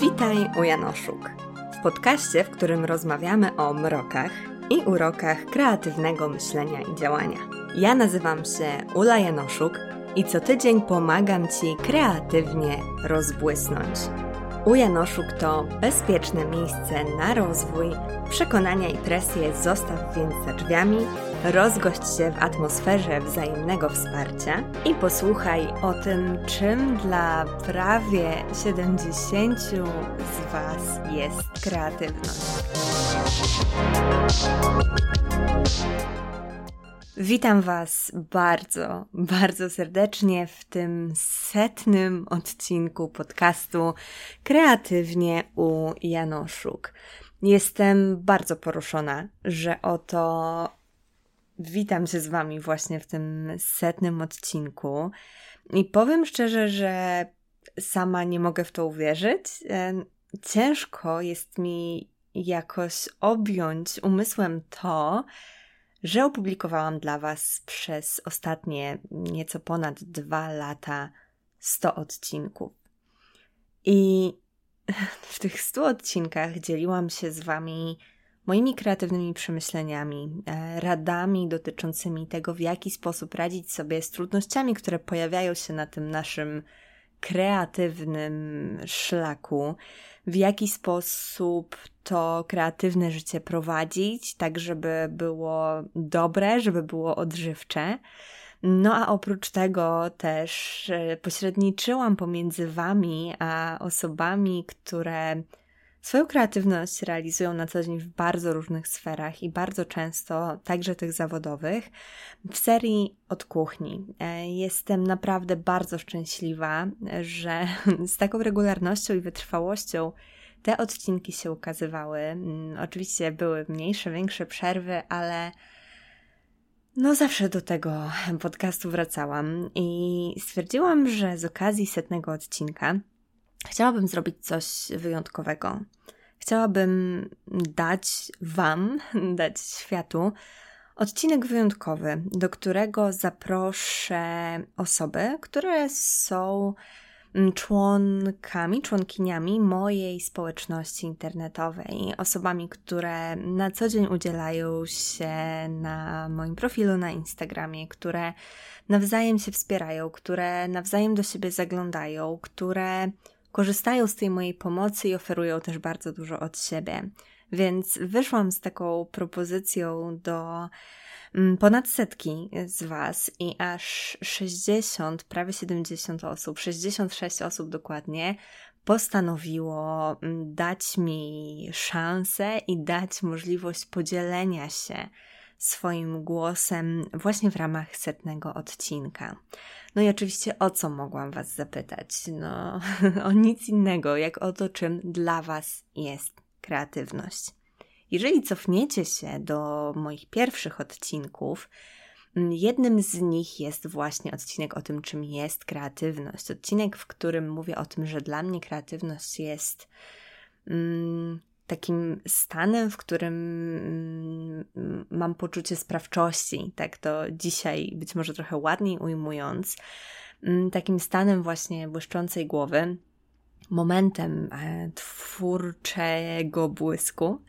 Witaj u Janoszuk, w podcaście, w którym rozmawiamy o mrokach i urokach kreatywnego myślenia i działania. Ja nazywam się Ula Janoszuk i co tydzień pomagam Ci kreatywnie rozbłysnąć. U Janoszuk to bezpieczne miejsce na rozwój, przekonania i presję zostaw więc za drzwiami, rozgość się w atmosferze wzajemnego wsparcia i posłuchaj o tym, czym dla prawie 70 z Was jest kreatywność. Witam Was bardzo, bardzo serdecznie w tym 100. odcinku podcastu Kreatywnie u Janoszuk. Jestem bardzo poruszona, że oto witam się z Wami właśnie w tym 100. odcinku i powiem szczerze, że sama nie mogę w to uwierzyć. Ciężko jest mi jakoś objąć umysłem to, że opublikowałam dla Was przez ostatnie nieco ponad 2 lata 100 odcinków. I w tych 100 odcinkach dzieliłam się z Wami moimi kreatywnymi przemyśleniami, radami dotyczącymi tego, w jaki sposób radzić sobie z trudnościami, które pojawiają się na tym naszym kreatywnym szlaku, w jaki sposób to kreatywne życie prowadzić, tak żeby było dobre, żeby było odżywcze. No a oprócz tego też pośredniczyłam pomiędzy Wami a osobami, które swoją kreatywność realizują na co dzień w bardzo różnych sferach i bardzo często, także tych zawodowych, w serii Od kuchni. Jestem naprawdę bardzo szczęśliwa, że z taką regularnością i wytrwałością te odcinki się ukazywały. Oczywiście były mniejsze, większe przerwy, ale no zawsze do tego podcastu wracałam i stwierdziłam, że z okazji 100. odcinka chciałabym zrobić coś wyjątkowego. Chciałabym dać Wam, dać światu odcinek wyjątkowy, do którego zaproszę osoby, które są członkami, członkiniami mojej społeczności internetowej, osobami, które na co dzień udzielają się na moim profilu na Instagramie, które nawzajem się wspierają, które nawzajem do siebie zaglądają, które korzystają z tej mojej pomocy i oferują też bardzo dużo od siebie. Więc wyszłam z taką propozycją do ponad setki z Was i aż 60, prawie 70 osób, 66 osób dokładnie, postanowiło dać mi szansę i dać możliwość podzielenia się swoim głosem właśnie w ramach 100. odcinka. No i oczywiście o co mogłam Was zapytać? No o nic innego, jak o to, czym dla Was jest kreatywność. Jeżeli cofniecie się do moich pierwszych odcinków, jednym z nich jest właśnie odcinek o tym, czym jest kreatywność. Odcinek, w którym mówię o tym, że dla mnie kreatywność jest takim stanem, w którym mam poczucie sprawczości, tak to dzisiaj być może trochę ładniej ujmując, takim stanem właśnie błyszczącej głowy, momentem twórczego błysku.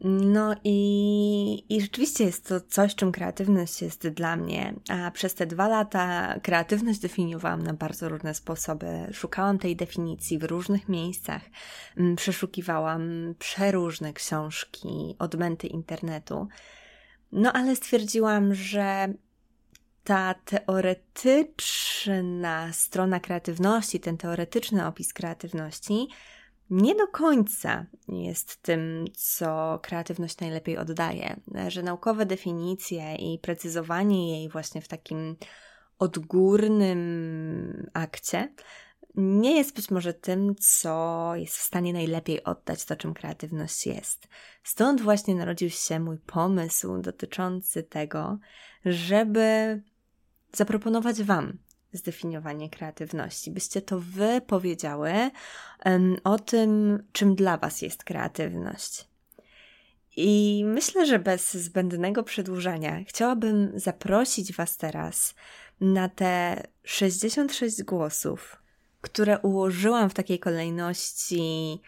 No i rzeczywiście jest to coś, czym kreatywność jest dla mnie, a przez te 2 lata kreatywność definiowałam na bardzo różne sposoby. Szukałam tej definicji w różnych miejscach, przeszukiwałam przeróżne książki, odmęty internetu, no ale stwierdziłam, że ta teoretyczna strona kreatywności, ten teoretyczny opis kreatywności nie do końca jest tym, co kreatywność najlepiej oddaje, że naukowe definicje i precyzowanie jej właśnie w takim odgórnym akcie nie jest być może tym, co jest w stanie najlepiej oddać to, czym kreatywność jest. Stąd właśnie narodził się mój pomysł dotyczący tego, żeby zaproponować Wam zdefiniowanie kreatywności. Byście to Wy powiedziały o tym, czym dla Was jest kreatywność. I myślę, że bez zbędnego przedłużania chciałabym zaprosić Was teraz na te 66 głosów, które ułożyłam w takiej kolejności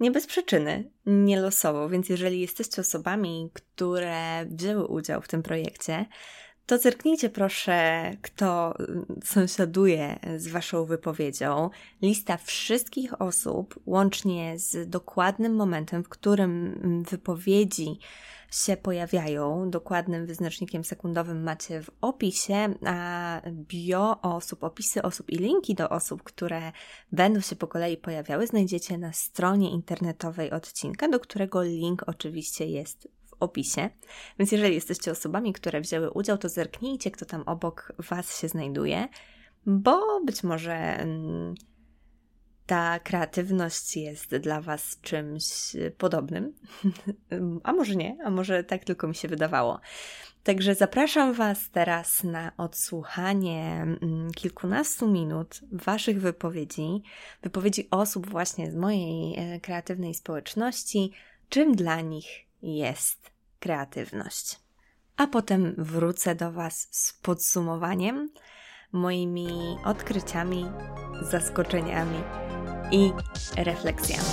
nie bez przyczyny, nie losowo, więc jeżeli jesteście osobami, które wzięły udział w tym projekcie, to zerknijcie proszę, kto sąsiaduje z Waszą wypowiedzią. Lista wszystkich osób, łącznie z dokładnym momentem, w którym wypowiedzi się pojawiają, dokładnym wyznacznikiem sekundowym macie w opisie, a bio osób, opisy osób i linki do osób, które będą się po kolei pojawiały, znajdziecie na stronie internetowej odcinka, do którego link oczywiście jest opisie, więc jeżeli jesteście osobami, które wzięły udział, to zerknijcie, kto tam obok Was się znajduje, bo być może ta kreatywność jest dla Was czymś podobnym, a może nie, a może tak tylko mi się wydawało. Także zapraszam Was teraz na odsłuchanie kilkunastu minut Waszych wypowiedzi, wypowiedzi osób właśnie z mojej kreatywnej społeczności, czym dla nich jest kreatywność. A potem wrócę do Was z podsumowaniem, moimi odkryciami, zaskoczeniami i refleksjami.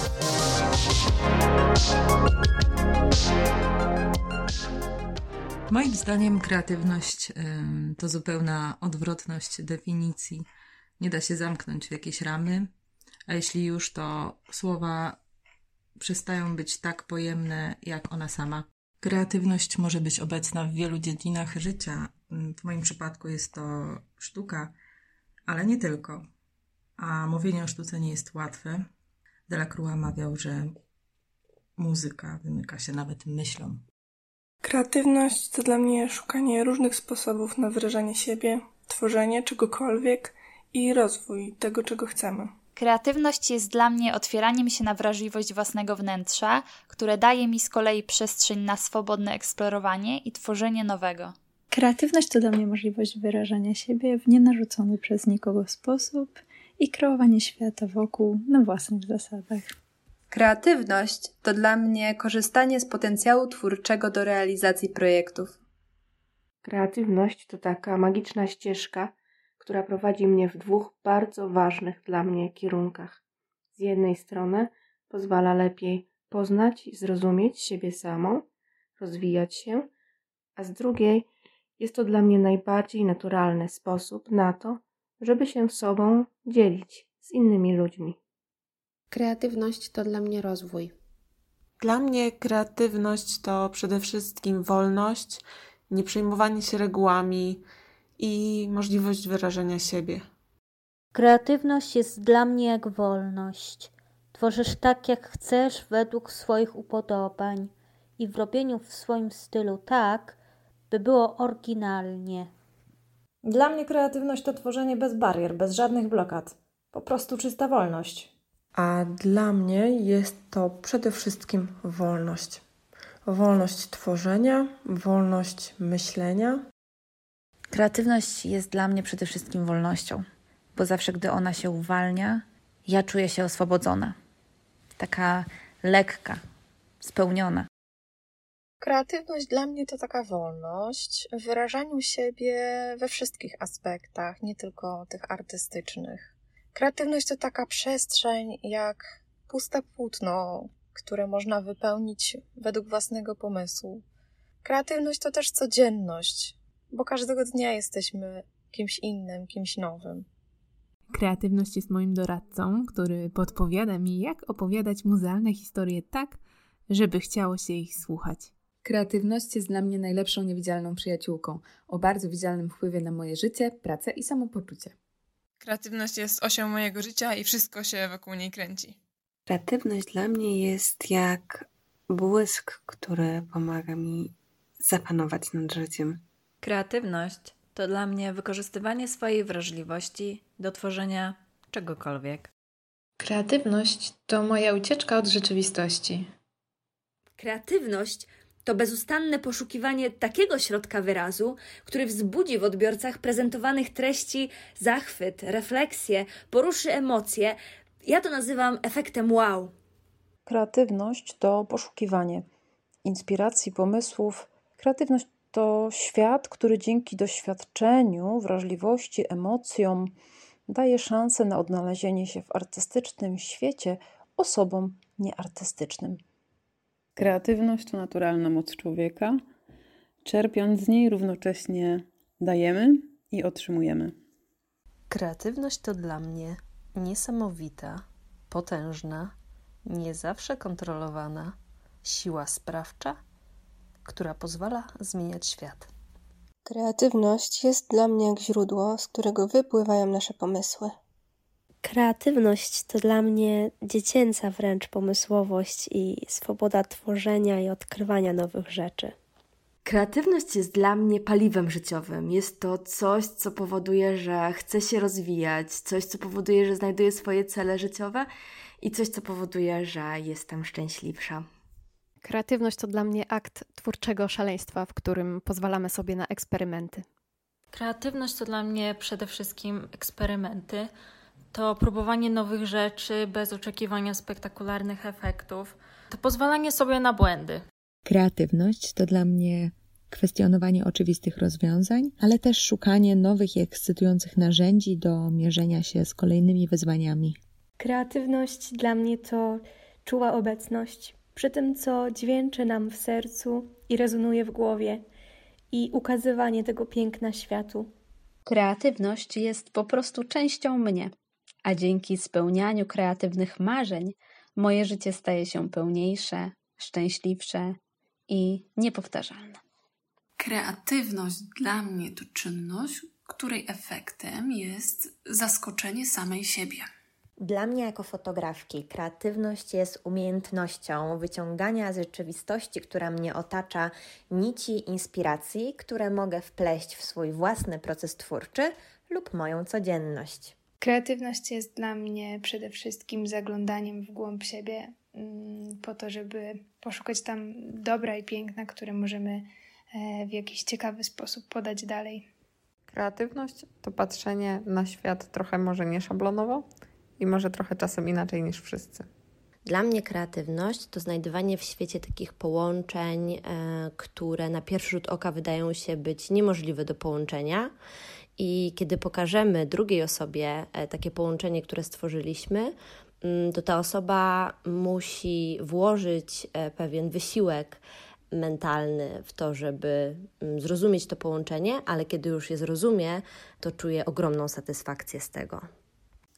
Moim zdaniem kreatywność to zupełna odwrotność definicji. Nie da się zamknąć w jakieś ramy, a jeśli już, to słowa przestają być tak pojemne jak ona sama. Kreatywność może być obecna w wielu dziedzinach życia. W moim przypadku jest to sztuka, ale nie tylko. A mówienie o sztuce nie jest łatwe. Delacroix mawiał, że muzyka wymyka się nawet myślom. Kreatywność to dla mnie szukanie różnych sposobów na wyrażanie siebie, tworzenie czegokolwiek i rozwój tego, czego chcemy. Kreatywność jest dla mnie otwieraniem się na wrażliwość własnego wnętrza, które daje mi z kolei przestrzeń na swobodne eksplorowanie i tworzenie nowego. Kreatywność to dla mnie możliwość wyrażania siebie w nienarzucony przez nikogo sposób i kreowanie świata wokół na własnych zasadach. Kreatywność to dla mnie korzystanie z potencjału twórczego do realizacji projektów. Kreatywność to taka magiczna ścieżka, która prowadzi mnie w dwóch bardzo ważnych dla mnie kierunkach. Z jednej strony pozwala lepiej poznać i zrozumieć siebie samą, rozwijać się, a z drugiej jest to dla mnie najbardziej naturalny sposób na to, żeby się sobą dzielić z innymi ludźmi. Kreatywność to dla mnie rozwój. Dla mnie kreatywność to przede wszystkim wolność, nieprzejmowanie się regułami, i możliwość wyrażenia siebie. Kreatywność jest dla mnie jak wolność. Tworzysz tak, jak chcesz, według swoich upodobań i w robieniu w swoim stylu tak, by było oryginalnie. Dla mnie kreatywność to tworzenie bez barier, bez żadnych blokad. Po prostu czysta wolność. A dla mnie jest to przede wszystkim wolność. Wolność tworzenia, wolność myślenia. Kreatywność jest dla mnie przede wszystkim wolnością, bo zawsze, gdy ona się uwalnia, ja czuję się oswobodzona, taka lekka, spełniona. Kreatywność dla mnie to taka wolność w wyrażaniu siebie we wszystkich aspektach, nie tylko tych artystycznych. Kreatywność to taka przestrzeń jak puste płótno, które można wypełnić według własnego pomysłu. Kreatywność to też codzienność, bo każdego dnia jesteśmy kimś innym, kimś nowym. Kreatywność jest moim doradcą, który podpowiada mi, jak opowiadać muzealne historie tak, żeby chciało się ich słuchać. Kreatywność jest dla mnie najlepszą niewidzialną przyjaciółką, o bardzo widzialnym wpływie na moje życie, pracę i samopoczucie. Kreatywność jest osią mojego życia i wszystko się wokół niej kręci. Kreatywność dla mnie jest jak błysk, który pomaga mi zapanować nad życiem. Kreatywność to dla mnie wykorzystywanie swojej wrażliwości do tworzenia czegokolwiek. Kreatywność to moja ucieczka od rzeczywistości. Kreatywność to bezustanne poszukiwanie takiego środka wyrazu, który wzbudzi w odbiorcach prezentowanych treści zachwyt, refleksję, poruszy emocje. Ja to nazywam efektem wow. Kreatywność to poszukiwanie inspiracji, pomysłów. Kreatywność to świat, który dzięki doświadczeniu, wrażliwości, emocjom daje szansę na odnalezienie się w artystycznym świecie osobom nieartystycznym. Kreatywność to naturalna moc człowieka. Czerpiąc z niej równocześnie dajemy i otrzymujemy. Kreatywność to dla mnie niesamowita, potężna, nie zawsze kontrolowana siła sprawcza, która pozwala zmieniać świat. Kreatywność jest dla mnie jak źródło, z którego wypływają nasze pomysły. Kreatywność to dla mnie dziecięca wręcz pomysłowość i swoboda tworzenia i odkrywania nowych rzeczy. Kreatywność jest dla mnie paliwem życiowym. Jest to coś, co powoduje, że chcę się rozwijać, coś, co powoduje, że znajduję swoje cele życiowe i coś, co powoduje, że jestem szczęśliwsza. Kreatywność to dla mnie akt twórczego szaleństwa, w którym pozwalamy sobie na eksperymenty. Kreatywność to dla mnie przede wszystkim eksperymenty. To próbowanie nowych rzeczy bez oczekiwania spektakularnych efektów. To pozwalanie sobie na błędy. Kreatywność to dla mnie kwestionowanie oczywistych rozwiązań, ale też szukanie nowych i ekscytujących narzędzi do mierzenia się z kolejnymi wyzwaniami. Kreatywność dla mnie to czuła obecność przy tym, co dźwięczy nam w sercu i rezonuje w głowie, i ukazywanie tego piękna światu. Kreatywność jest po prostu częścią mnie, a dzięki spełnianiu kreatywnych marzeń moje życie staje się pełniejsze, szczęśliwsze i niepowtarzalne. Kreatywność dla mnie to czynność, której efektem jest zaskoczenie samej siebie. Dla mnie jako fotografki kreatywność jest umiejętnością wyciągania z rzeczywistości, która mnie otacza, nici inspiracji, które mogę wpleść w swój własny proces twórczy lub moją codzienność. Kreatywność jest dla mnie przede wszystkim zaglądaniem w głąb siebie, po to, żeby poszukać tam dobra i piękna, które możemy w jakiś ciekawy sposób podać dalej. Kreatywność to patrzenie na świat trochę może nieszablonowo i może trochę czasem inaczej niż wszyscy. Dla mnie kreatywność to znajdywanie w świecie takich połączeń, które na pierwszy rzut oka wydają się być niemożliwe do połączenia. I kiedy pokażemy drugiej osobie takie połączenie, które stworzyliśmy, to ta osoba musi włożyć pewien wysiłek mentalny w to, żeby zrozumieć to połączenie, ale kiedy już je zrozumie, to czuje ogromną satysfakcję z tego.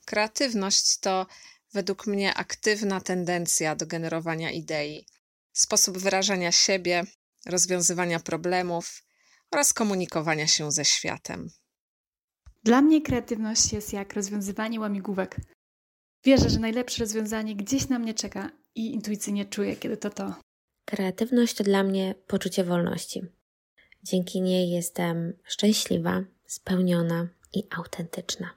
Kreatywność to według mnie aktywna tendencja do generowania idei, sposób wyrażania siebie, rozwiązywania problemów oraz komunikowania się ze światem. Dla mnie kreatywność jest jak rozwiązywanie łamigłówek. Wierzę, że najlepsze rozwiązanie gdzieś na mnie czeka i intuicyjnie czuję, kiedy to. Kreatywność to dla mnie poczucie wolności. Dzięki niej jestem szczęśliwa, spełniona i autentyczna.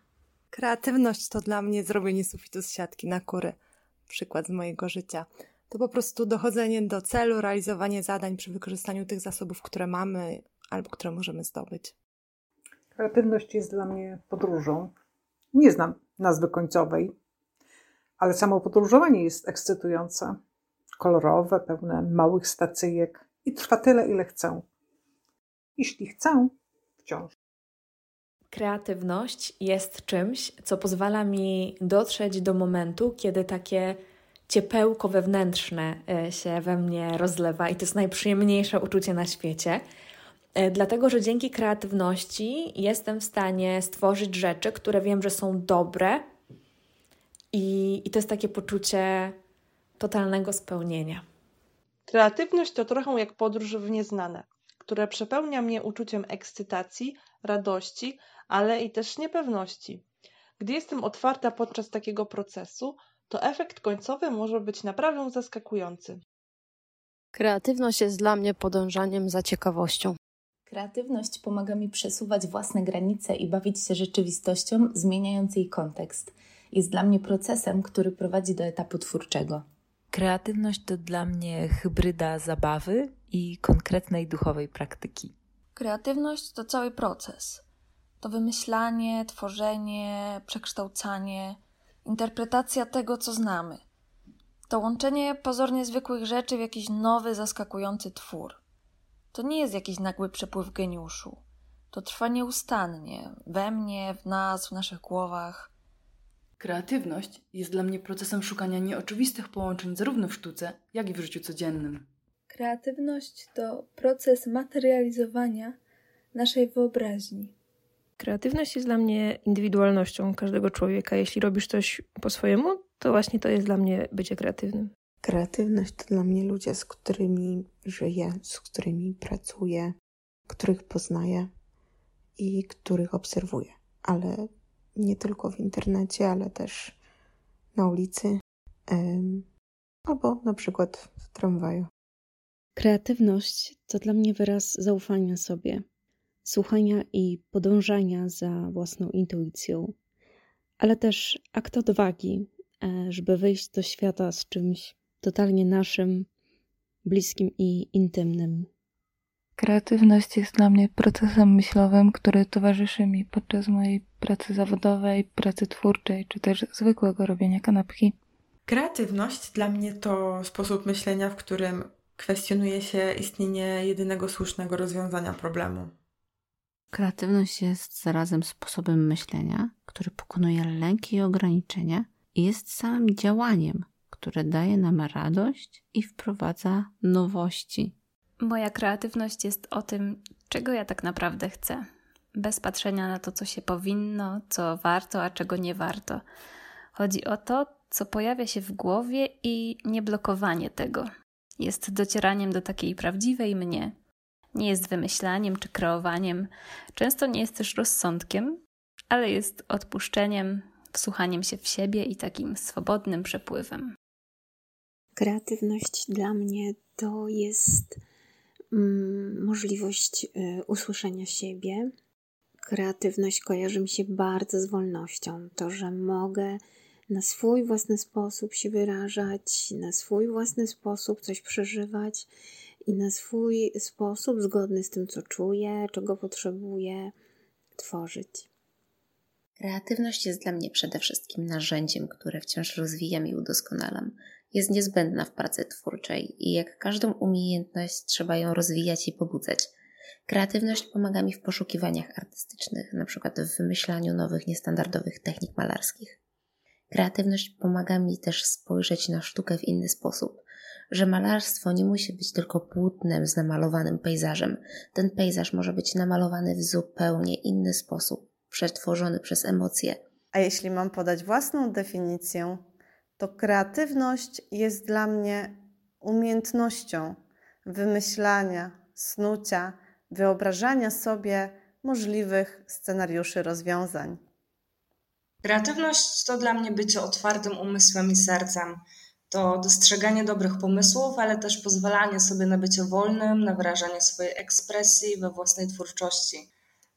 Kreatywność to dla mnie zrobienie sufitu z siatki na kury. Przykład z mojego życia. To po prostu dochodzenie do celu, realizowanie zadań przy wykorzystaniu tych zasobów, które mamy albo które możemy zdobyć. Kreatywność jest dla mnie podróżą. Nie znam nazwy końcowej, ale samo podróżowanie jest ekscytujące. Kolorowe, pełne małych stacyjek i trwa tyle, ile chcę. Jeśli chcę, wciąż. Kreatywność jest czymś, co pozwala mi dotrzeć do momentu, kiedy takie ciepełko wewnętrzne się we mnie rozlewa i to jest najprzyjemniejsze uczucie na świecie. Dlatego, że dzięki kreatywności jestem w stanie stworzyć rzeczy, które wiem, że są dobre i to jest takie poczucie totalnego spełnienia. Kreatywność to trochę jak podróż w nieznane, które przepełnia mnie uczuciem ekscytacji, radości, ale i też niepewności. Gdy jestem otwarta podczas takiego procesu, to efekt końcowy może być naprawdę zaskakujący. Kreatywność jest dla mnie podążaniem za ciekawością. Kreatywność pomaga mi przesuwać własne granice i bawić się rzeczywistością, zmieniając jej kontekst. Jest dla mnie procesem, który prowadzi do etapu twórczego. Kreatywność to dla mnie hybryda zabawy i konkretnej duchowej praktyki. Kreatywność to cały proces. To wymyślanie, tworzenie, przekształcanie, interpretacja tego, co znamy. To łączenie pozornie zwykłych rzeczy w jakiś nowy, zaskakujący twór. To nie jest jakiś nagły przepływ geniuszu. To trwa nieustannie. We mnie, w nas, w naszych głowach. Kreatywność jest dla mnie procesem szukania nieoczywistych połączeń zarówno w sztuce, jak i w życiu codziennym. Kreatywność to proces materializowania naszej wyobraźni. Kreatywność jest dla mnie indywidualnością każdego człowieka. Jeśli robisz coś po swojemu, to właśnie to jest dla mnie bycie kreatywnym. Kreatywność to dla mnie ludzie, z którymi żyję, z którymi pracuję, których poznaję i których obserwuję. Ale nie tylko w internecie, ale też na ulicy albo na przykład w tramwaju. Kreatywność to dla mnie wyraz zaufania sobie, słuchania i podążania za własną intuicją, ale też akt odwagi, żeby wyjść do świata z czymś totalnie naszym, bliskim i intymnym. Kreatywność jest dla mnie procesem myślowym, który towarzyszy mi podczas mojej pracy zawodowej, pracy twórczej, czy też zwykłego robienia kanapki. Kreatywność dla mnie to sposób myślenia, w którym kwestionuje się istnienie jedynego słusznego rozwiązania problemu. Kreatywność jest zarazem sposobem myślenia, który pokonuje lęki i ograniczenia i jest samym działaniem, które daje nam radość i wprowadza nowości. Moja kreatywność jest o tym, czego ja tak naprawdę chcę. Bez patrzenia na to, co się powinno, co warto, a czego nie warto. Chodzi o to, co pojawia się w głowie i nieblokowanie tego. Jest docieraniem do takiej prawdziwej mnie. Nie jest wymyślaniem czy kreowaniem. Często nie jest też rozsądkiem, ale jest odpuszczeniem, wsłuchaniem się w siebie i takim swobodnym przepływem. Kreatywność dla mnie to jest możliwość usłyszenia siebie. Kreatywność kojarzy mi się bardzo z wolnością. To, że mogę na swój własny sposób się wyrażać, na swój własny sposób coś przeżywać i na swój sposób, zgodny z tym, co czuję, czego potrzebuję, tworzyć. Kreatywność jest dla mnie przede wszystkim narzędziem, które wciąż rozwijam i udoskonalam. Jest niezbędna w pracy twórczej i jak każdą umiejętność trzeba ją rozwijać i pobudzać. Kreatywność pomaga mi w poszukiwaniach artystycznych, np. w wymyślaniu nowych, niestandardowych technik malarskich. Kreatywność pomaga mi też spojrzeć na sztukę w inny sposób, że malarstwo nie musi być tylko płótnem z namalowanym pejzażem. Ten pejzaż może być namalowany w zupełnie inny sposób, przetworzony przez emocje. A jeśli mam podać własną definicję, to kreatywność jest dla mnie umiejętnością wymyślania, snucia, wyobrażania sobie możliwych scenariuszy rozwiązań. Kreatywność to dla mnie bycie otwartym umysłem i sercem. To dostrzeganie dobrych pomysłów, ale też pozwalanie sobie na bycie wolnym, na wyrażanie swojej ekspresji we własnej twórczości.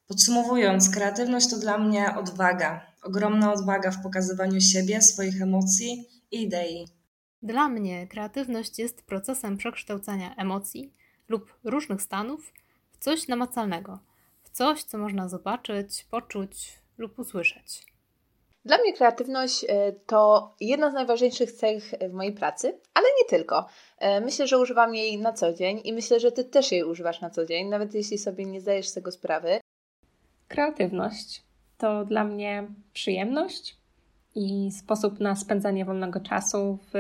Podsumowując, kreatywność to dla mnie odwaga. Ogromna odwaga w pokazywaniu siebie, swoich emocji i idei. Dla mnie kreatywność jest procesem przekształcania emocji lub różnych stanów w coś namacalnego, w coś, co można zobaczyć, poczuć lub usłyszeć. Dla mnie kreatywność to jedna z najważniejszych cech w mojej pracy, ale nie tylko. Myślę, że używam jej na co dzień i myślę, że ty też jej używasz na co dzień, nawet jeśli sobie nie zdajesz z tego sprawy. Kreatywność to dla mnie przyjemność i sposób na spędzanie wolnego czasu w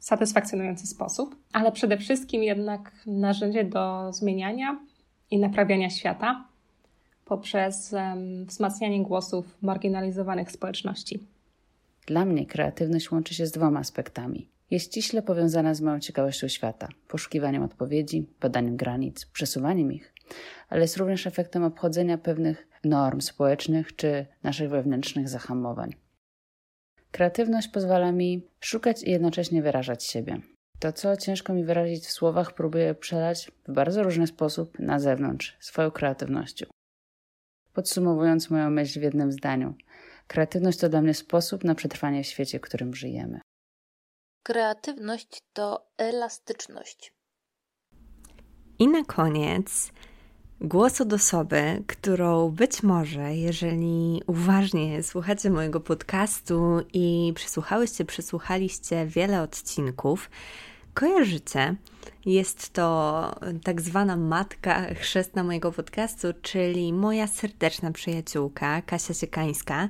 satysfakcjonujący sposób, ale przede wszystkim jednak narzędzie do zmieniania i naprawiania świata poprzez wzmacnianie głosów marginalizowanych społeczności. Dla mnie kreatywność łączy się z dwoma aspektami. Jest ściśle powiązana z moją ciekawością świata, poszukiwaniem odpowiedzi, badaniem granic, przesuwaniem ich, ale jest również efektem obchodzenia pewnych norm społecznych czy naszych wewnętrznych zahamowań. Kreatywność pozwala mi szukać i jednocześnie wyrażać siebie. To, co ciężko mi wyrazić w słowach, próbuję przelać w bardzo różny sposób na zewnątrz, swoją kreatywnością. Podsumowując moją myśl w jednym zdaniu, kreatywność to dla mnie sposób na przetrwanie w świecie, w którym żyjemy. Kreatywność to elastyczność. I na koniec głos od osoby, którą być może, jeżeli uważnie słuchacie mojego podcastu i przesłuchałyście, przesłuchaliście wiele odcinków, kojarzycie, jest to tak zwana matka chrzestna mojego podcastu, czyli moja serdeczna przyjaciółka Kasia Siekańska,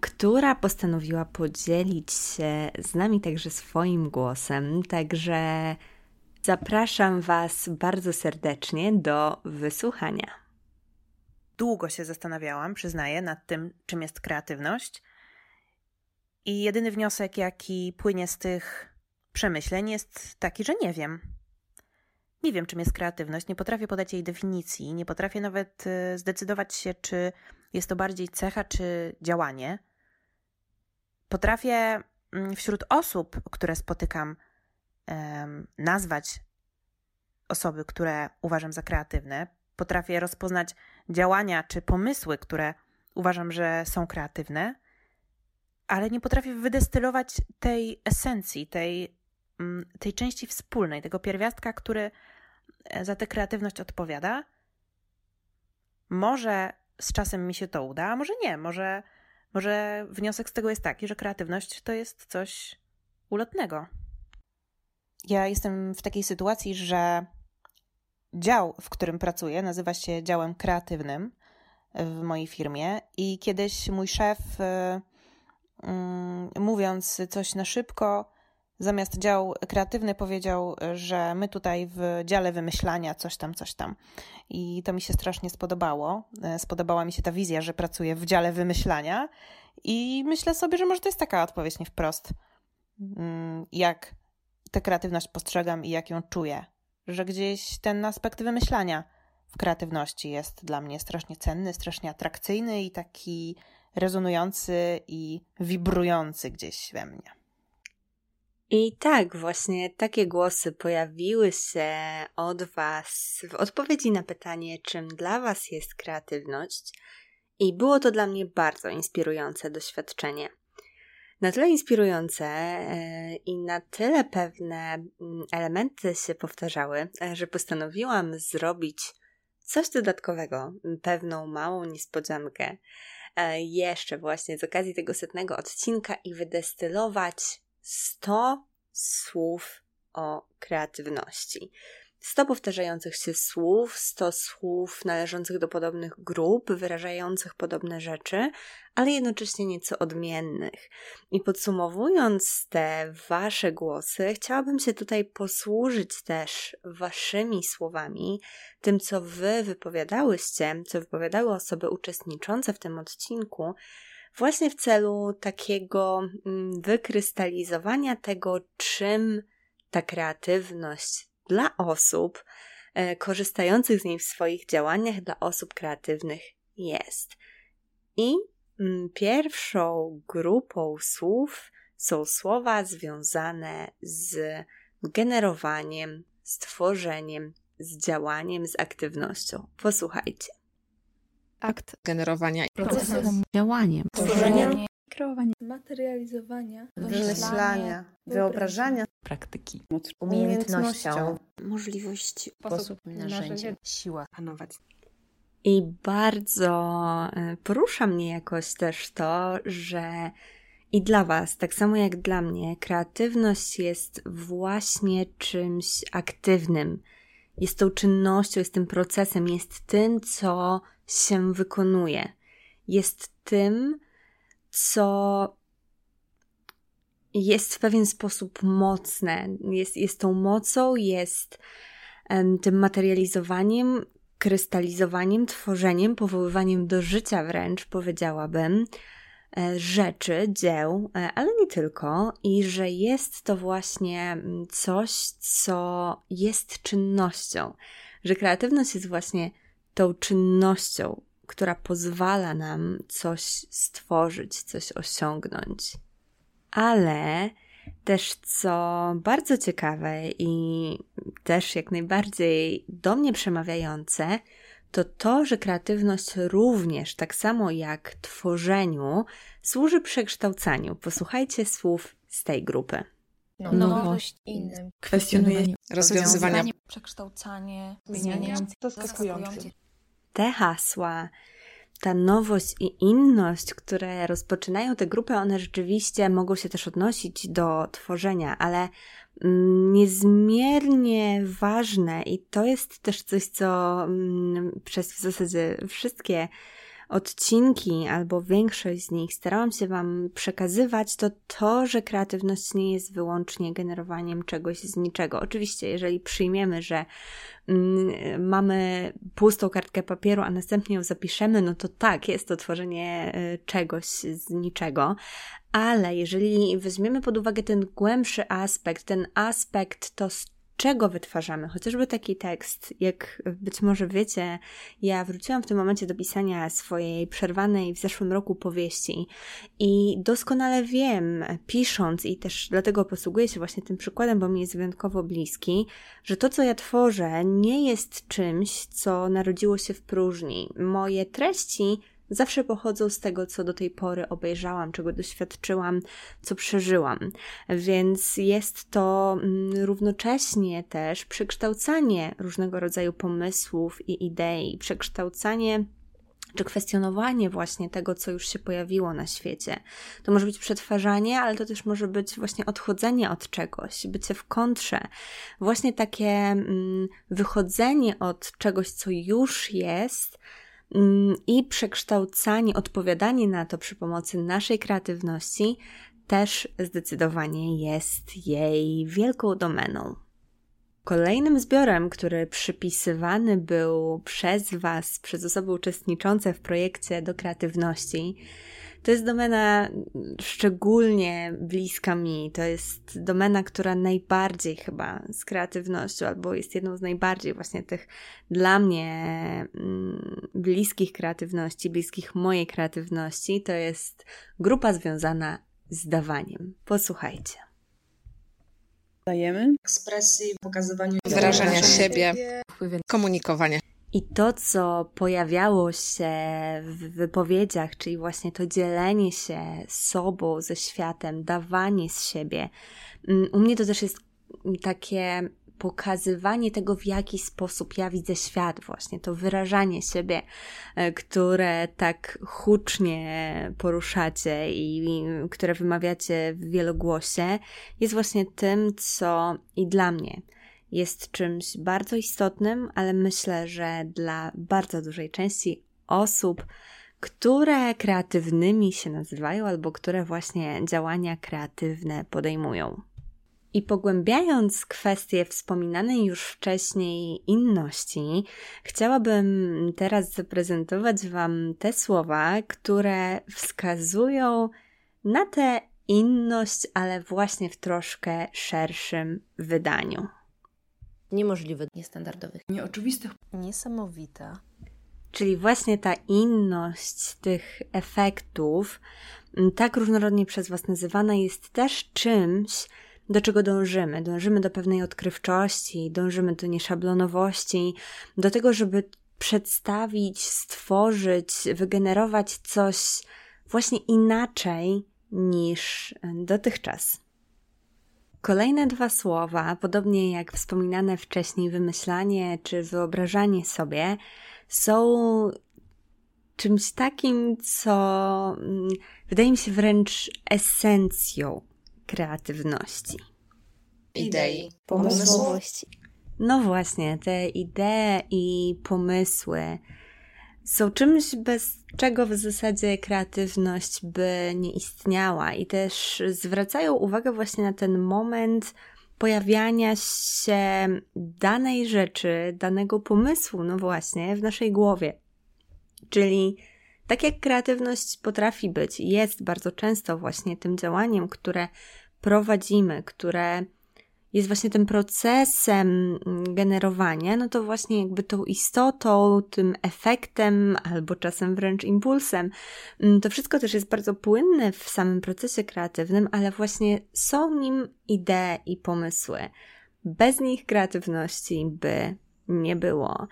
która postanowiła podzielić się z nami także swoim głosem, także zapraszam Was bardzo serdecznie do wysłuchania. Długo się zastanawiałam, przyznaję, nad tym, czym jest kreatywność i jedyny wniosek, jaki płynie z tych przemyśleń jest taki, że nie wiem. Nie wiem, czym jest kreatywność, nie potrafię podać jej definicji, nie potrafię nawet zdecydować się, czy jest to bardziej cecha, czy działanie. Potrafię wśród osób, które spotykam, nazwać osoby, które uważam za kreatywne. Potrafię rozpoznać działania czy pomysły, które uważam, że są kreatywne, ale nie potrafię wydestylować tej esencji, tej części wspólnej, tego pierwiastka, który za tę kreatywność odpowiada. Może z czasem mi się to uda, a może nie. Może wniosek z tego jest taki, że kreatywność to jest coś ulotnego. Ja jestem w takiej sytuacji, że dział, w którym pracuję, nazywa się działem kreatywnym w mojej firmie i kiedyś mój szef, mówiąc coś na szybko, zamiast dział kreatywny powiedział, że my tutaj w dziale wymyślania coś tam. I to mi się strasznie spodobało. Spodobała mi się ta wizja, że pracuję w dziale wymyślania i myślę sobie, że może to jest taka odpowiedź nie wprost, jak tę kreatywność postrzegam i jak ją czuję. Że gdzieś ten aspekt wymyślania w kreatywności jest dla mnie strasznie cenny, strasznie atrakcyjny i taki rezonujący i wibrujący gdzieś we mnie. I tak, właśnie takie głosy pojawiły się od Was w odpowiedzi na pytanie, czym dla Was jest kreatywność i było to dla mnie bardzo inspirujące doświadczenie. Na tyle inspirujące i na tyle pewne elementy się powtarzały, że postanowiłam zrobić coś dodatkowego, pewną małą niespodziankę jeszcze właśnie z okazji tego 100. odcinka i wydestylować 100 słów o kreatywności. 100 powtarzających się słów, 100 słów należących do podobnych grup, wyrażających podobne rzeczy, ale jednocześnie nieco odmiennych. I podsumowując te Wasze głosy, chciałabym się tutaj posłużyć też Waszymi słowami, tym co Wy wypowiadałyście, co wypowiadały osoby uczestniczące w tym odcinku, właśnie w celu takiego wykrystalizowania tego, czym ta kreatywność dla osób korzystających z niej w swoich działaniach, dla osób kreatywnych jest. I pierwszą grupą słów są słowa związane z generowaniem, stworzeniem, z działaniem, z aktywnością. Posłuchajcie. Akt generowania, procesem, działaniem, tworzeniem, kreowania, materializowania, wymyślania, wyobrażania, praktyki, umiejętnością, możliwości, sposób, narzędzie, siła, panować. I bardzo porusza mnie jakoś też to, że i dla Was, tak samo jak dla mnie, kreatywność jest właśnie czymś aktywnym. Jest tą czynnością, jest tym procesem, jest tym, co się wykonuje. Jest tym, co jest w pewien sposób mocne. Jest tą mocą, jest tym materializowaniem, krystalizowaniem, tworzeniem, powoływaniem do życia wręcz, powiedziałabym, rzeczy, dzieł, ale nie tylko. I że jest to właśnie coś, co jest czynnością. Że kreatywność jest właśnie tą czynnością, która pozwala nam coś stworzyć, coś osiągnąć. Ale też, co bardzo ciekawe i też jak najbardziej do mnie przemawiające, to, że kreatywność również, tak samo jak tworzeniu, służy przekształcaniu. Posłuchajcie słów z tej grupy. Nowość, innym, kwestionowanie, rozwiązywanie, przekształcanie, zmienianie, zaskakujące. Te hasła, ta nowość i inność, które rozpoczynają tę grupę, one rzeczywiście mogą się też odnosić do tworzenia, ale niezmiernie ważne i to jest też coś, co przez w zasadzie wszystkie odcinki albo większość z nich starałam się Wam przekazywać, to, że kreatywność nie jest wyłącznie generowaniem czegoś z niczego. Oczywiście, jeżeli przyjmiemy, że mamy pustą kartkę papieru, a następnie ją zapiszemy, no to tak, jest to tworzenie czegoś z niczego, ale jeżeli weźmiemy pod uwagę ten głębszy aspekt, to czego wytwarzamy, chociażby taki tekst, jak być może wiecie, ja wróciłam w tym momencie do pisania swojej przerwanej w zeszłym roku powieści i doskonale wiem, pisząc i też dlatego posługuję się właśnie tym przykładem, bo mi jest wyjątkowo bliski, że to, co ja tworzę, nie jest czymś, co narodziło się w próżni. Moje treści zawsze pochodzą z tego, co do tej pory obejrzałam, czego doświadczyłam, co przeżyłam. Więc jest to równocześnie też przekształcanie różnego rodzaju pomysłów i idei, przekształcanie czy kwestionowanie właśnie tego, co już się pojawiło na świecie. To może być przetwarzanie, ale to też może być właśnie odchodzenie od czegoś, bycie w kontrze. Właśnie takie wychodzenie od czegoś, co już jest, i przekształcanie, odpowiadanie na to przy pomocy naszej kreatywności też zdecydowanie jest jej wielką domeną. Kolejnym zbiorem, który przypisywany był przez Was, przez osoby uczestniczące w projekcie do kreatywności, to jest domena szczególnie bliska mi. To jest domena, która najbardziej chyba z kreatywnością, albo jest jedną z najbardziej właśnie tych dla mnie bliskich kreatywności, bliskich mojej kreatywności. To jest grupa związana z dawaniem. Posłuchajcie. Dajemy ekspresji, pokazywania wyrażania siebie, komunikowania. I to, co pojawiało się w wypowiedziach, czyli właśnie to dzielenie się sobą, ze światem, dawanie z siebie, u mnie to też jest takie pokazywanie tego, w jaki sposób ja widzę świat właśnie, to wyrażanie siebie, które tak hucznie poruszacie i które wymawiacie w wielogłosie, jest właśnie tym, co i dla mnie jest czymś bardzo istotnym, ale myślę, że dla bardzo dużej części osób, które kreatywnymi się nazywają albo które właśnie działania kreatywne podejmują. I pogłębiając kwestię wspominanej już wcześniej inności, chciałabym teraz zaprezentować Wam te słowa, które wskazują na tę inność, ale właśnie w troszkę szerszym wydaniu. Niemożliwych, niestandardowych, nieoczywistych, niesamowita. Czyli właśnie ta inność tych efektów, tak różnorodnie przez Was nazywana, jest też czymś, do czego dążymy. Dążymy do pewnej odkrywczości, dążymy do nieszablonowości, do tego, żeby przedstawić, stworzyć, wygenerować coś właśnie inaczej niż dotychczas. Kolejne dwa słowa, podobnie jak wspominane wcześniej wymyślanie czy wyobrażanie sobie, są czymś takim, co wydaje mi się wręcz esencją kreatywności. Idei, pomysłowości. No właśnie, te idee i pomysły są czymś, bez czego w zasadzie kreatywność by nie istniała i też zwracają uwagę właśnie na ten moment pojawiania się danej rzeczy, danego pomysłu, no właśnie, w naszej głowie. Czyli tak jak kreatywność potrafi być, jest bardzo często właśnie tym działaniem, które prowadzimy, które jest właśnie tym procesem generowania, no to właśnie jakby tą istotą, tym efektem albo czasem wręcz impulsem. To wszystko też jest bardzo płynne w samym procesie kreatywnym, ale właśnie są nim idee i pomysły. Bez nich kreatywności by nie było.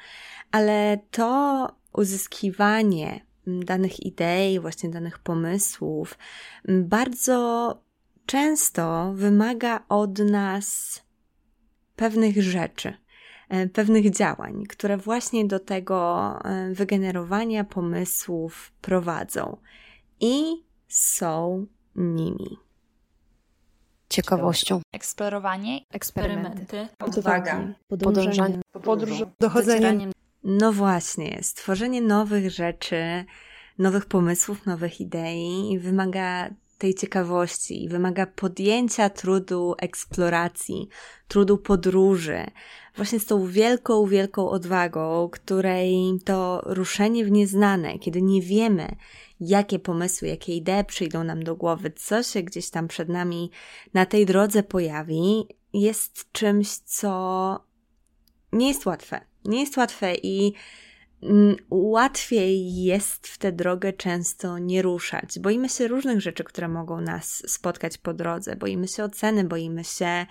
Ale to uzyskiwanie danych idei, właśnie danych pomysłów, bardzo często wymaga od nas pewnych rzeczy. pewnych działań, które właśnie do tego wygenerowania pomysłów prowadzą i są nimi. Ciekawością. Eksplorowanie, eksperymenty, odwaga, podążanie, podróż, dochodzenie. No właśnie, stworzenie nowych rzeczy, nowych pomysłów, nowych idei wymaga tej ciekawości, wymaga podjęcia trudu eksploracji, trudu podróży. Właśnie z tą wielką, wielką odwagą, której to ruszenie w nieznane, kiedy nie wiemy, jakie pomysły, jakie idee przyjdą nam do głowy, co się gdzieś tam przed nami na tej drodze pojawi, jest czymś, co nie jest łatwe. Nie jest łatwe i łatwiej jest w tę drogę często nie ruszać. Boimy się różnych rzeczy, które mogą nas spotkać po drodze. Boimy się oceny, boimy się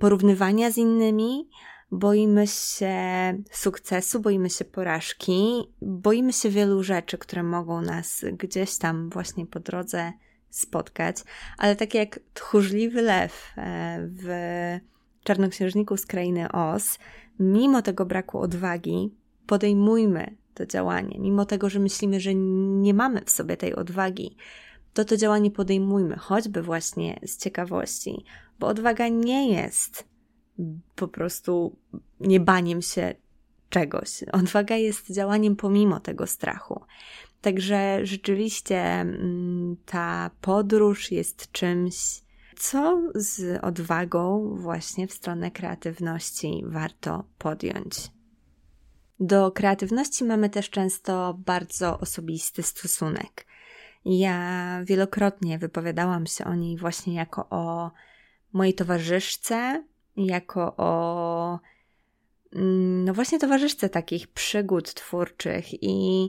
porównywania z innymi, boimy się sukcesu, boimy się porażki, boimy się wielu rzeczy, które mogą nas gdzieś tam właśnie po drodze spotkać, ale tak jak tchórzliwy lew w Czarnoksiężniku z Krainy Oz, mimo tego braku odwagi podejmujmy to działanie. Mimo tego, że myślimy, że nie mamy w sobie tej odwagi, to działanie podejmujmy, choćby właśnie z ciekawości, bo odwaga nie jest po prostu niebaniem się czegoś. Odwaga jest działaniem pomimo tego strachu. Także rzeczywiście ta podróż jest czymś, co z odwagą właśnie w stronę kreatywności warto podjąć. Do kreatywności mamy też często bardzo osobisty stosunek. Ja wielokrotnie wypowiadałam się o niej właśnie jako o mojej towarzyszce, jako o no właśnie towarzyszce takich przygód twórczych i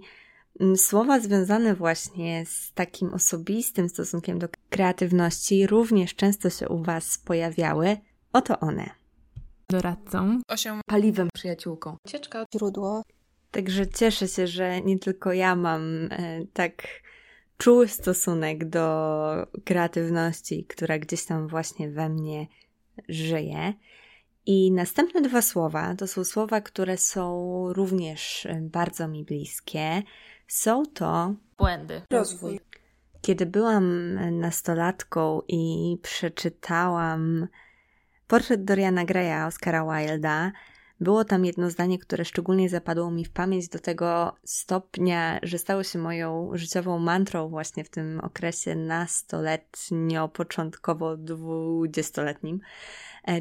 słowa związane właśnie z takim osobistym stosunkiem do kreatywności również często się u Was pojawiały. Oto one. Doradcą. 8. Paliwem, przyjaciółką. Ucieczka, źródło. Także cieszę się, że nie tylko ja mam tak czuły stosunek do kreatywności, która gdzieś tam właśnie we mnie żyje. I następne dwa słowa to są słowa, które są również bardzo mi bliskie. Są to błędy, rozwój. Kiedy byłam nastolatką i przeczytałam Portret Doriana Graya Oscara Wilda, było tam jedno zdanie, które szczególnie zapadło mi w pamięć do tego stopnia, że stało się moją życiową mantrą właśnie w tym okresie nastoletnio, początkowo dwudziestoletnim,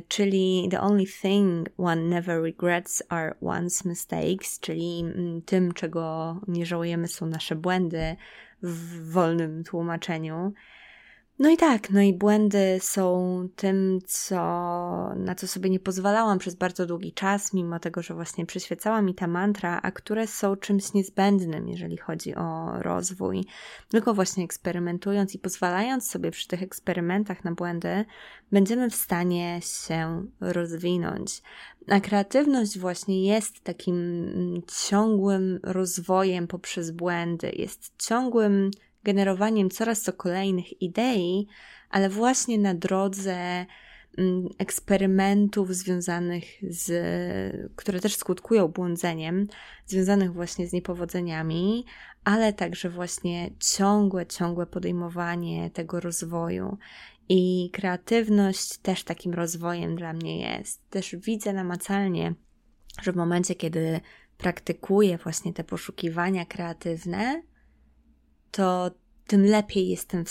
czyli the only thing one never regrets are one's mistakes, czyli tym, czego nie żałujemy, są nasze błędy w wolnym tłumaczeniu. No i tak, no i błędy są tym, na co sobie nie pozwalałam przez bardzo długi czas, mimo tego, że właśnie przyświecała mi ta mantra, a które są czymś niezbędnym, jeżeli chodzi o rozwój. Tylko właśnie eksperymentując i pozwalając sobie przy tych eksperymentach na błędy, będziemy w stanie się rozwinąć. A kreatywność właśnie jest takim ciągłym rozwojem poprzez błędy, jest ciągłym generowaniem coraz to kolejnych idei, ale właśnie na drodze eksperymentów które też skutkują błądzeniem, związanych właśnie z niepowodzeniami, ale także właśnie ciągłe podejmowanie tego rozwoju. I kreatywność też takim rozwojem dla mnie jest. Też widzę namacalnie, że w momencie, kiedy praktykuję właśnie te poszukiwania kreatywne, to tym lepiej jestem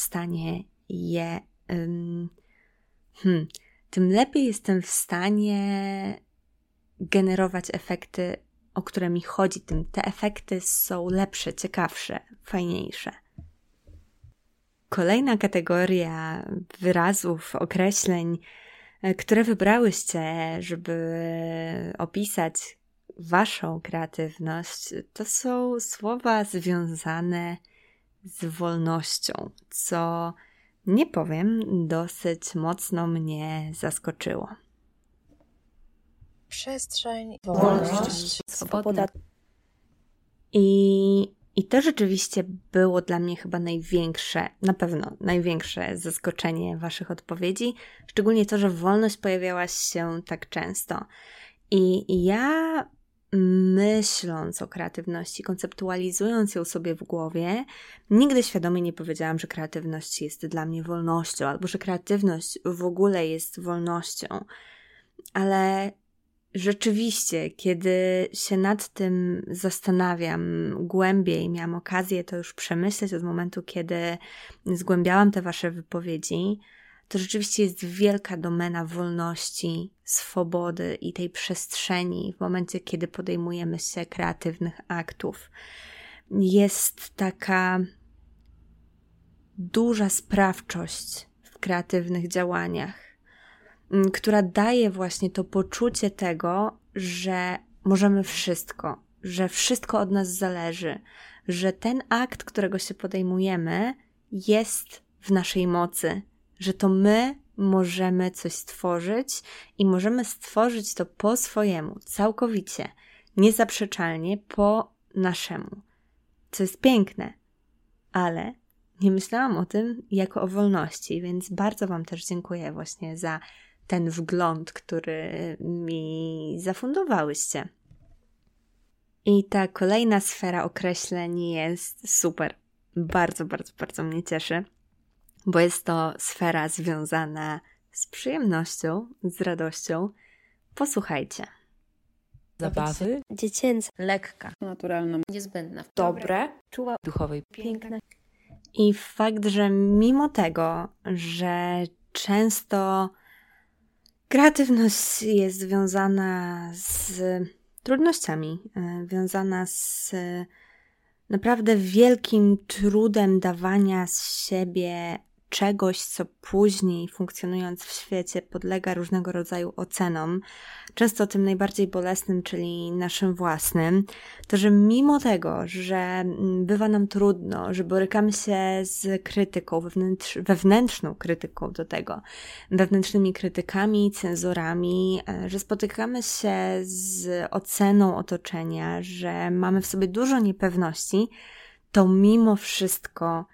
w stanie generować efekty, o które mi chodzi. Te efekty są lepsze, ciekawsze, fajniejsze. Kolejna kategoria wyrazów, określeń, które wybrałyście, żeby opisać Waszą kreatywność, to są słowa związane z wolnością, co nie powiem, dosyć mocno mnie zaskoczyło. Przestrzeń, wolność, swoboda. I to rzeczywiście było dla mnie chyba największe zaskoczenie Waszych odpowiedzi, szczególnie to, że wolność pojawiała się tak często. I ja, myśląc o kreatywności, konceptualizując ją sobie w głowie, nigdy świadomie nie powiedziałam, że kreatywność jest dla mnie wolnością, albo że kreatywność w ogóle jest wolnością. Ale rzeczywiście, kiedy się nad tym zastanawiam głębiej, miałam okazję to już przemyśleć od momentu, kiedy zgłębiałam te Wasze wypowiedzi, to rzeczywiście jest wielka domena wolności, swobody i tej przestrzeni w momencie, kiedy podejmujemy się kreatywnych aktów. Jest taka duża sprawczość w kreatywnych działaniach, która daje właśnie to poczucie tego, że możemy wszystko, że wszystko od nas zależy, że ten akt, którego się podejmujemy, jest w naszej mocy, że to my możemy coś stworzyć i możemy stworzyć to po swojemu, całkowicie, niezaprzeczalnie po naszemu. Co jest piękne, ale nie myślałam o tym jako o wolności, więc bardzo Wam też dziękuję właśnie za ten wgląd, który mi zafundowałyście. I ta kolejna sfera określeń jest super. Bardzo, bardzo, bardzo mnie cieszy, bo jest to sfera związana z przyjemnością, z radością. Posłuchajcie. Zabawy. Dziecięca. Lekka. Naturalna. Niezbędna. Dobre. Czuła. Duchowej. Piękna. I fakt, że mimo tego, że często kreatywność jest związana z trudnościami, związana z naprawdę wielkim trudem dawania z siebie czegoś, co później, funkcjonując w świecie, podlega różnego rodzaju ocenom, często tym najbardziej bolesnym, czyli naszym własnym, to że mimo tego, że bywa nam trudno, że borykamy się z krytyką, wewnętrzną krytyką do tego, wewnętrznymi krytykami, cenzorami, że spotykamy się z oceną otoczenia, że mamy w sobie dużo niepewności, to mimo wszystko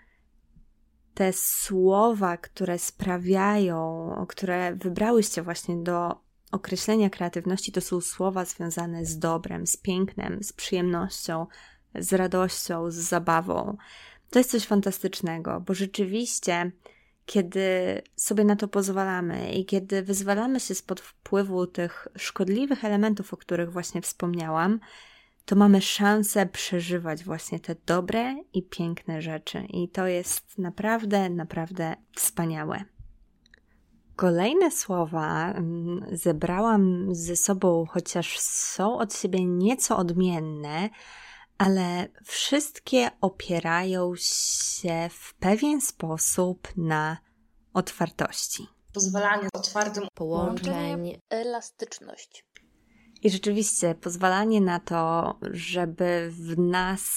te słowa, które sprawiają, które wybrałyście właśnie do określenia kreatywności, to są słowa związane z dobrem, z pięknem, z przyjemnością, z radością, z zabawą. To jest coś fantastycznego, bo rzeczywiście, kiedy sobie na to pozwalamy i kiedy wyzwalamy się spod wpływu tych szkodliwych elementów, o których właśnie wspomniałam, to mamy szansę przeżywać właśnie te dobre i piękne rzeczy. I to jest naprawdę, naprawdę wspaniałe. Kolejne słowa zebrałam ze sobą, chociaż są od siebie nieco odmienne, ale wszystkie opierają się w pewien sposób na otwartości. Pozwalanie otwartym połączeń, elastyczność. I rzeczywiście pozwalanie na to, żeby w nas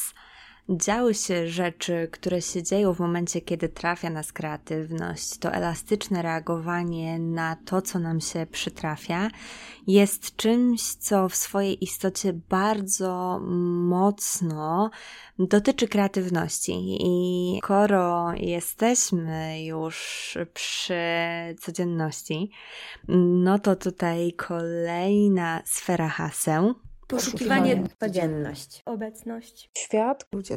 działy się rzeczy, które się dzieją w momencie, kiedy trafia nas kreatywność, to elastyczne reagowanie na to, co nam się przytrafia, jest czymś, co w swojej istocie bardzo mocno dotyczy kreatywności. I skoro jesteśmy już przy codzienności, no to tutaj kolejna sfera haseł. Poszukiwanie, codzienność, obecność, świat, ludzie.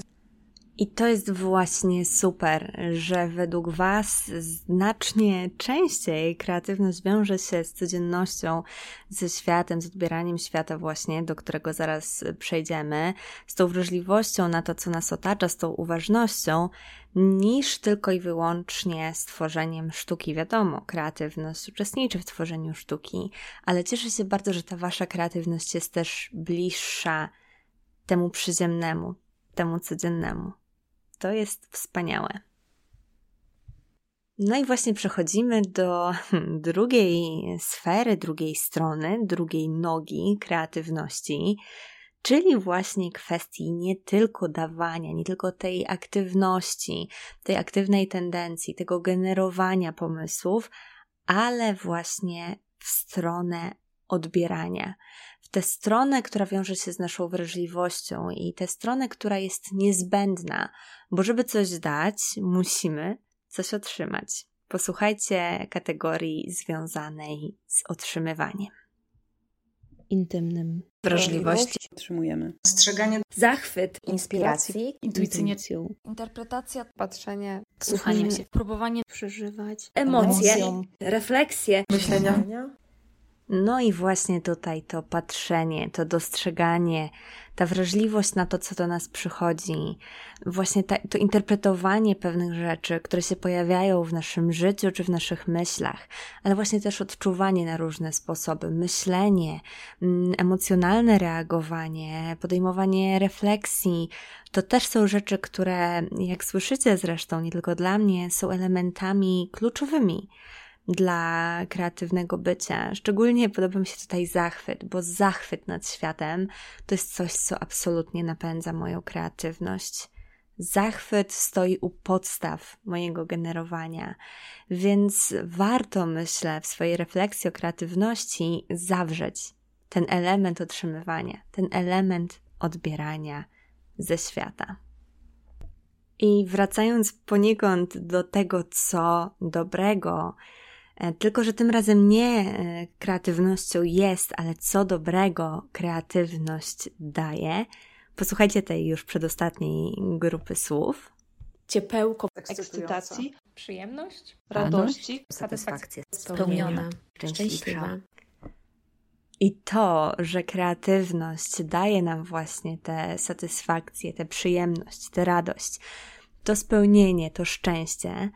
I to jest właśnie super, że według Was znacznie częściej kreatywność wiąże się z codziennością, ze światem, z odbieraniem świata właśnie, do którego zaraz przejdziemy, z tą wrażliwością na to, co nas otacza, z tą uważnością, niż tylko i wyłącznie z tworzeniem sztuki. Wiadomo, kreatywność uczestniczy w tworzeniu sztuki, ale cieszę się bardzo, że ta Wasza kreatywność jest też bliższa temu przyziemnemu, temu codziennemu. To jest wspaniałe. No i właśnie przechodzimy do drugiej sfery, drugiej strony, drugiej nogi kreatywności, czyli właśnie kwestii nie tylko dawania, nie tylko tej aktywności, tej aktywnej tendencji, tego generowania pomysłów, ale właśnie w stronę odbierania. W tę stronę, która wiąże się z naszą wrażliwością i tę stronę, która jest niezbędna, bo żeby coś dać, musimy coś otrzymać. Posłuchajcie kategorii związanej z otrzymywaniem. intymnym. Wrażliwości otrzymujemy. Ostrzeganie. Zachwyt. Inspiracji. Intuicja. Interpretacja. Patrzenie. Słuchanie się. Próbowanie. Przeżywać. Emocje. Refleksje. Myślenia. No i właśnie tutaj to patrzenie, to dostrzeganie, ta wrażliwość na to, co do nas przychodzi, właśnie to interpretowanie pewnych rzeczy, które się pojawiają w naszym życiu czy w naszych myślach, ale właśnie też odczuwanie na różne sposoby, myślenie, emocjonalne reagowanie, podejmowanie refleksji, to też są rzeczy, które, jak słyszycie zresztą, nie tylko dla mnie, są elementami kluczowymi dla kreatywnego bycia. Szczególnie podoba mi się tutaj zachwyt, bo zachwyt nad światem to jest coś, co absolutnie napędza moją kreatywność. Zachwyt stoi u podstaw mojego generowania, więc warto, myślę, w swojej refleksji o kreatywności zawrzeć ten element otrzymywania, ten element odbierania ze świata. I wracając poniekąd do tego, co dobrego, tylko że tym razem nie kreatywnością jest, ale co dobrego kreatywność daje. Posłuchajcie tej już przedostatniej grupy słów. Ciepełko, ekscytacji, przyjemność, radości, satysfakcja, spełniona, szczęśliwa. I to, że kreatywność daje nam właśnie tę satysfakcję, tę przyjemność, tę radość, to spełnienie, to szczęście,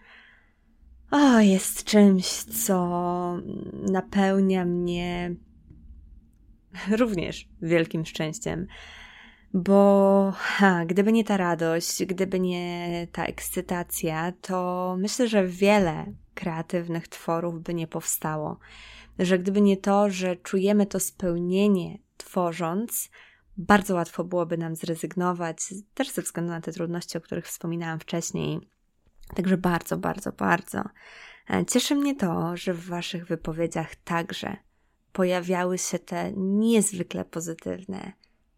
jest czymś, co napełnia mnie również wielkim szczęściem, bo gdyby nie ta radość, gdyby nie ta ekscytacja, to myślę, że wiele kreatywnych tworów by nie powstało. Że gdyby nie to, że czujemy to spełnienie tworząc, bardzo łatwo byłoby nam zrezygnować, też ze względu na te trudności, o których wspominałam wcześniej. Także bardzo, bardzo, bardzo cieszy mnie to, że w Waszych wypowiedziach także pojawiały się te niezwykle pozytywne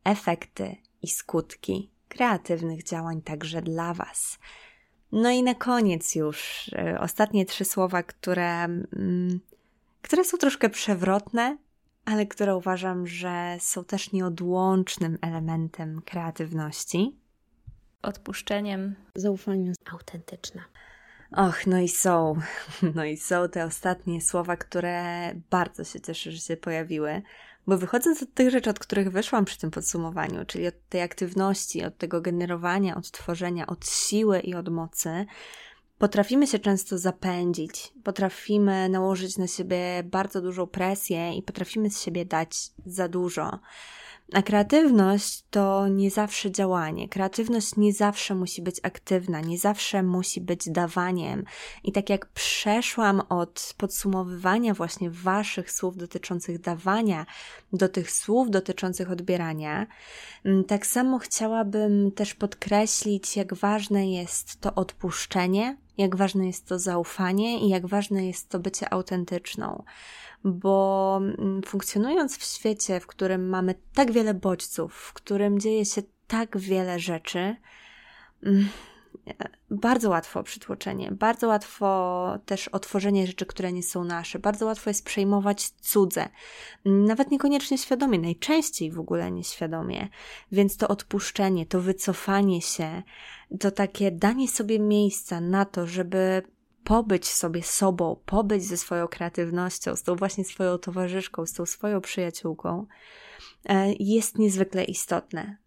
efekty i skutki kreatywnych działań także dla Was. No i na koniec już ostatnie 3 słowa, które są troszkę przewrotne, ale które uważam, że są też nieodłącznym elementem kreatywności. Odpuszczeniem, zaufaniem, autentyczna. No i są te ostatnie słowa, które bardzo się cieszę, że się pojawiły, bo wychodząc od tych rzeczy, od których wyszłam przy tym podsumowaniu, czyli od tej aktywności, od tego generowania, od tworzenia, od siły i od mocy, potrafimy się często zapędzić, potrafimy nałożyć na siebie bardzo dużą presję i potrafimy z siebie dać za dużo. A kreatywność to nie zawsze działanie. Kreatywność nie zawsze musi być aktywna, nie zawsze musi być dawaniem. I tak jak przeszłam od podsumowywania właśnie Waszych słów dotyczących dawania do tych słów dotyczących odbierania, tak samo chciałabym też podkreślić, jak ważne jest to odpuszczenie, jak ważne jest to zaufanie i jak ważne jest to bycie autentyczną. Bo funkcjonując w świecie, w którym mamy tak wiele bodźców, w którym dzieje się tak wiele rzeczy, bardzo łatwo przytłoczenie, bardzo łatwo też otworzenie rzeczy, które nie są nasze, bardzo łatwo jest przejmować cudze, nawet niekoniecznie świadomie, najczęściej w ogóle nieświadomie, więc to odpuszczenie, to wycofanie się, to takie danie sobie miejsca na to, żeby pobyć sobie sobą, pobyć ze swoją kreatywnością, z tą właśnie swoją towarzyszką, z tą swoją przyjaciółką, jest niezwykle istotne.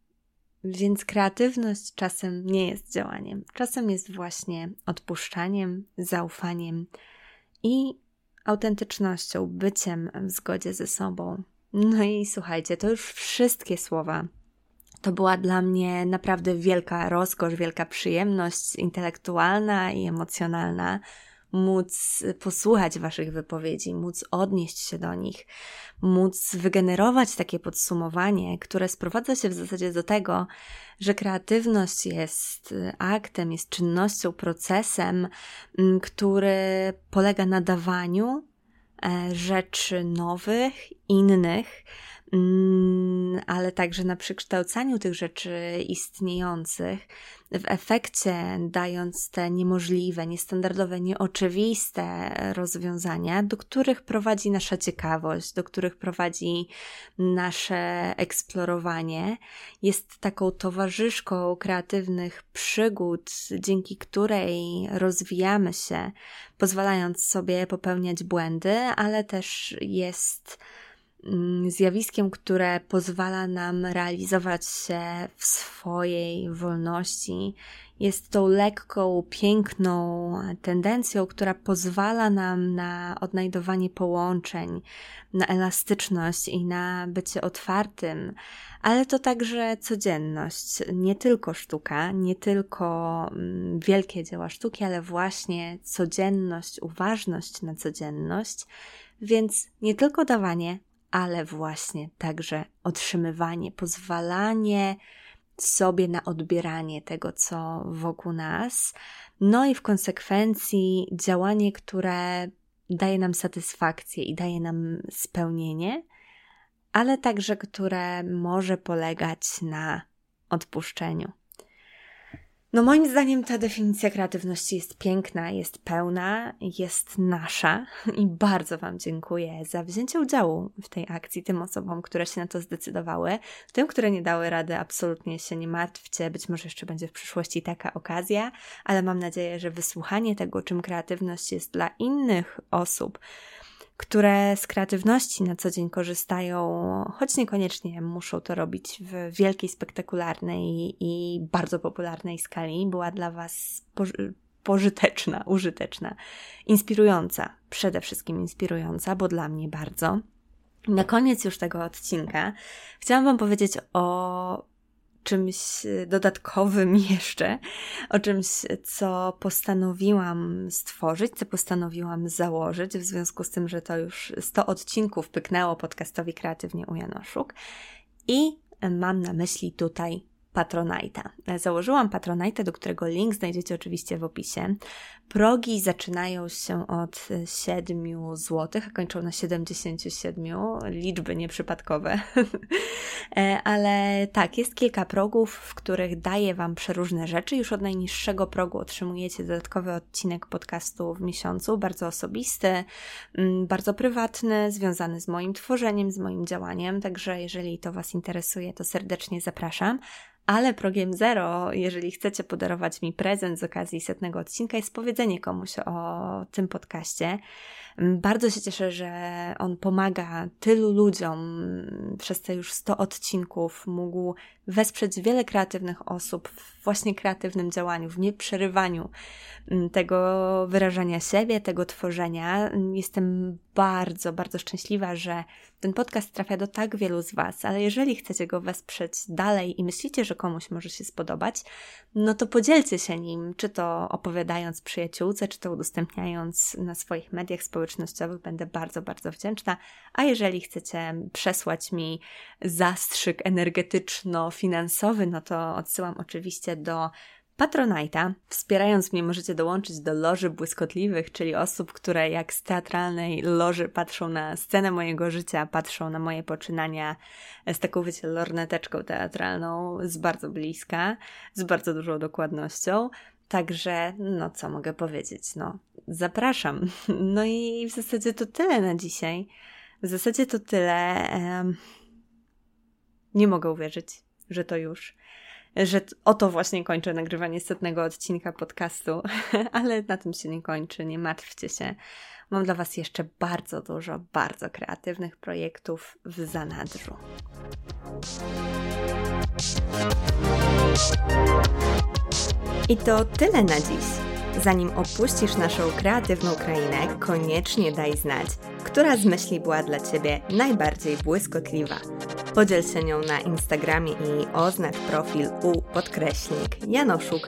Więc kreatywność czasem nie jest działaniem. Czasem jest właśnie odpuszczaniem, zaufaniem i autentycznością, byciem w zgodzie ze sobą. No i słuchajcie, to już wszystkie słowa. To była dla mnie naprawdę wielka rozkosz, wielka przyjemność intelektualna i emocjonalna móc posłuchać Waszych wypowiedzi, móc odnieść się do nich, móc wygenerować takie podsumowanie, które sprowadza się w zasadzie do tego, że kreatywność jest aktem, jest czynnością, procesem, który polega na dawaniu rzeczy nowych, innych, ale także na przekształcaniu tych rzeczy istniejących, w efekcie dając te niemożliwe, niestandardowe, nieoczywiste rozwiązania, do których prowadzi nasza ciekawość, do których prowadzi nasze eksplorowanie. Jest taką towarzyszką kreatywnych przygód, dzięki której rozwijamy się, pozwalając sobie popełniać błędy, ale też jest zjawiskiem, które pozwala nam realizować się w swojej wolności. Jest tą lekką, piękną tendencją, która pozwala nam na odnajdowanie połączeń, na elastyczność i na bycie otwartym, ale to także codzienność, nie tylko sztuka, nie tylko wielkie dzieła sztuki, ale właśnie codzienność, uważność na codzienność, więc nie tylko dawanie, ale właśnie także otrzymywanie, pozwalanie sobie na odbieranie tego, co wokół nas. No i w konsekwencji działanie, które daje nam satysfakcję i daje nam spełnienie, ale także które może polegać na odpuszczeniu. No moim zdaniem ta definicja kreatywności jest piękna, jest pełna, jest nasza i bardzo Wam dziękuję za wzięcie udziału w tej akcji, tym osobom, które się na to zdecydowały, tym, które nie dały rady, absolutnie się nie martwcie, być może jeszcze będzie w przyszłości taka okazja, ale mam nadzieję, że wysłuchanie tego, czym kreatywność jest dla innych osób, które z kreatywności na co dzień korzystają, choć niekoniecznie muszą to robić w wielkiej, spektakularnej i bardzo popularnej skali, była dla Was pożyteczna, użyteczna, inspirująca, przede wszystkim inspirująca, bo dla mnie bardzo. Na koniec już tego odcinka chciałam Wam powiedzieć o czymś dodatkowym jeszcze, o czymś, co postanowiłam stworzyć, co postanowiłam założyć, w związku z tym, że to już 100 odcinków pyknęło podcastowi Kreatywnie u Janoszuk i mam na myśli tutaj Patronite'a. Założyłam Patronite'a, do którego link znajdziecie oczywiście w opisie. Progi zaczynają się od 7 zł, a kończą na 77, liczby nieprzypadkowe. Ale tak, jest kilka progów, w których daję Wam przeróżne rzeczy. Już od najniższego progu otrzymujecie dodatkowy odcinek podcastu w miesiącu, bardzo osobisty, bardzo prywatny, związany z moim tworzeniem, z moim działaniem. Także jeżeli to Was interesuje, to serdecznie zapraszam. Ale progiem 0, jeżeli chcecie podarować mi prezent z okazji 100 odcinka, jest powiedzenie komuś o tym podcaście. Bardzo się cieszę, że on pomaga tylu ludziom, przez te już 100 odcinków mógł wesprzeć wiele kreatywnych osób w właśnie kreatywnym działaniu, w nieprzerywaniu tego wyrażania siebie, tego tworzenia. Jestem bardzo, bardzo szczęśliwa, że ten podcast trafia do tak wielu z Was, ale jeżeli chcecie go wesprzeć dalej i myślicie, że komuś może się spodobać, no to podzielcie się nim, czy to opowiadając przyjaciółce, czy to udostępniając na swoich mediach społecznościowych. Będę bardzo, bardzo wdzięczna. A jeżeli chcecie przesłać mi zastrzyk energetyczno-finansowy, no to odsyłam oczywiście do Patronite'a. Wspierając mnie możecie dołączyć do Loży Błyskotliwych, czyli osób, które jak z teatralnej loży patrzą na scenę mojego życia, patrzą na moje poczynania z taką, wiecie, lorneteczką teatralną, z bardzo bliska, z bardzo dużą dokładnością. Także, no co mogę powiedzieć, no zapraszam. No i w zasadzie to tyle na dzisiaj. W zasadzie to tyle. Nie mogę uwierzyć, że to już, że oto właśnie kończę nagrywanie 100 odcinka podcastu, ale na tym się nie kończy, nie martwcie się. Mam dla Was jeszcze bardzo dużo, bardzo kreatywnych projektów w zanadrzu. I to tyle na dziś. Zanim opuścisz naszą kreatywną krainę, koniecznie daj znać, która z myśli była dla Ciebie najbardziej błyskotliwa. Podziel się nią na Instagramie i oznacz profil _Janoszuk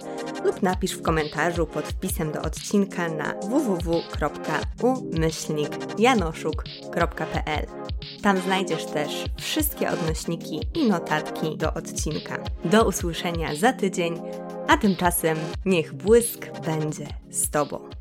lub napisz w komentarzu pod wpisem do odcinka na www.u-janoszuk.pl. Tam znajdziesz też wszystkie odnośniki i notatki do odcinka. Do usłyszenia za tydzień, a tymczasem niech błysk będzie z Tobą.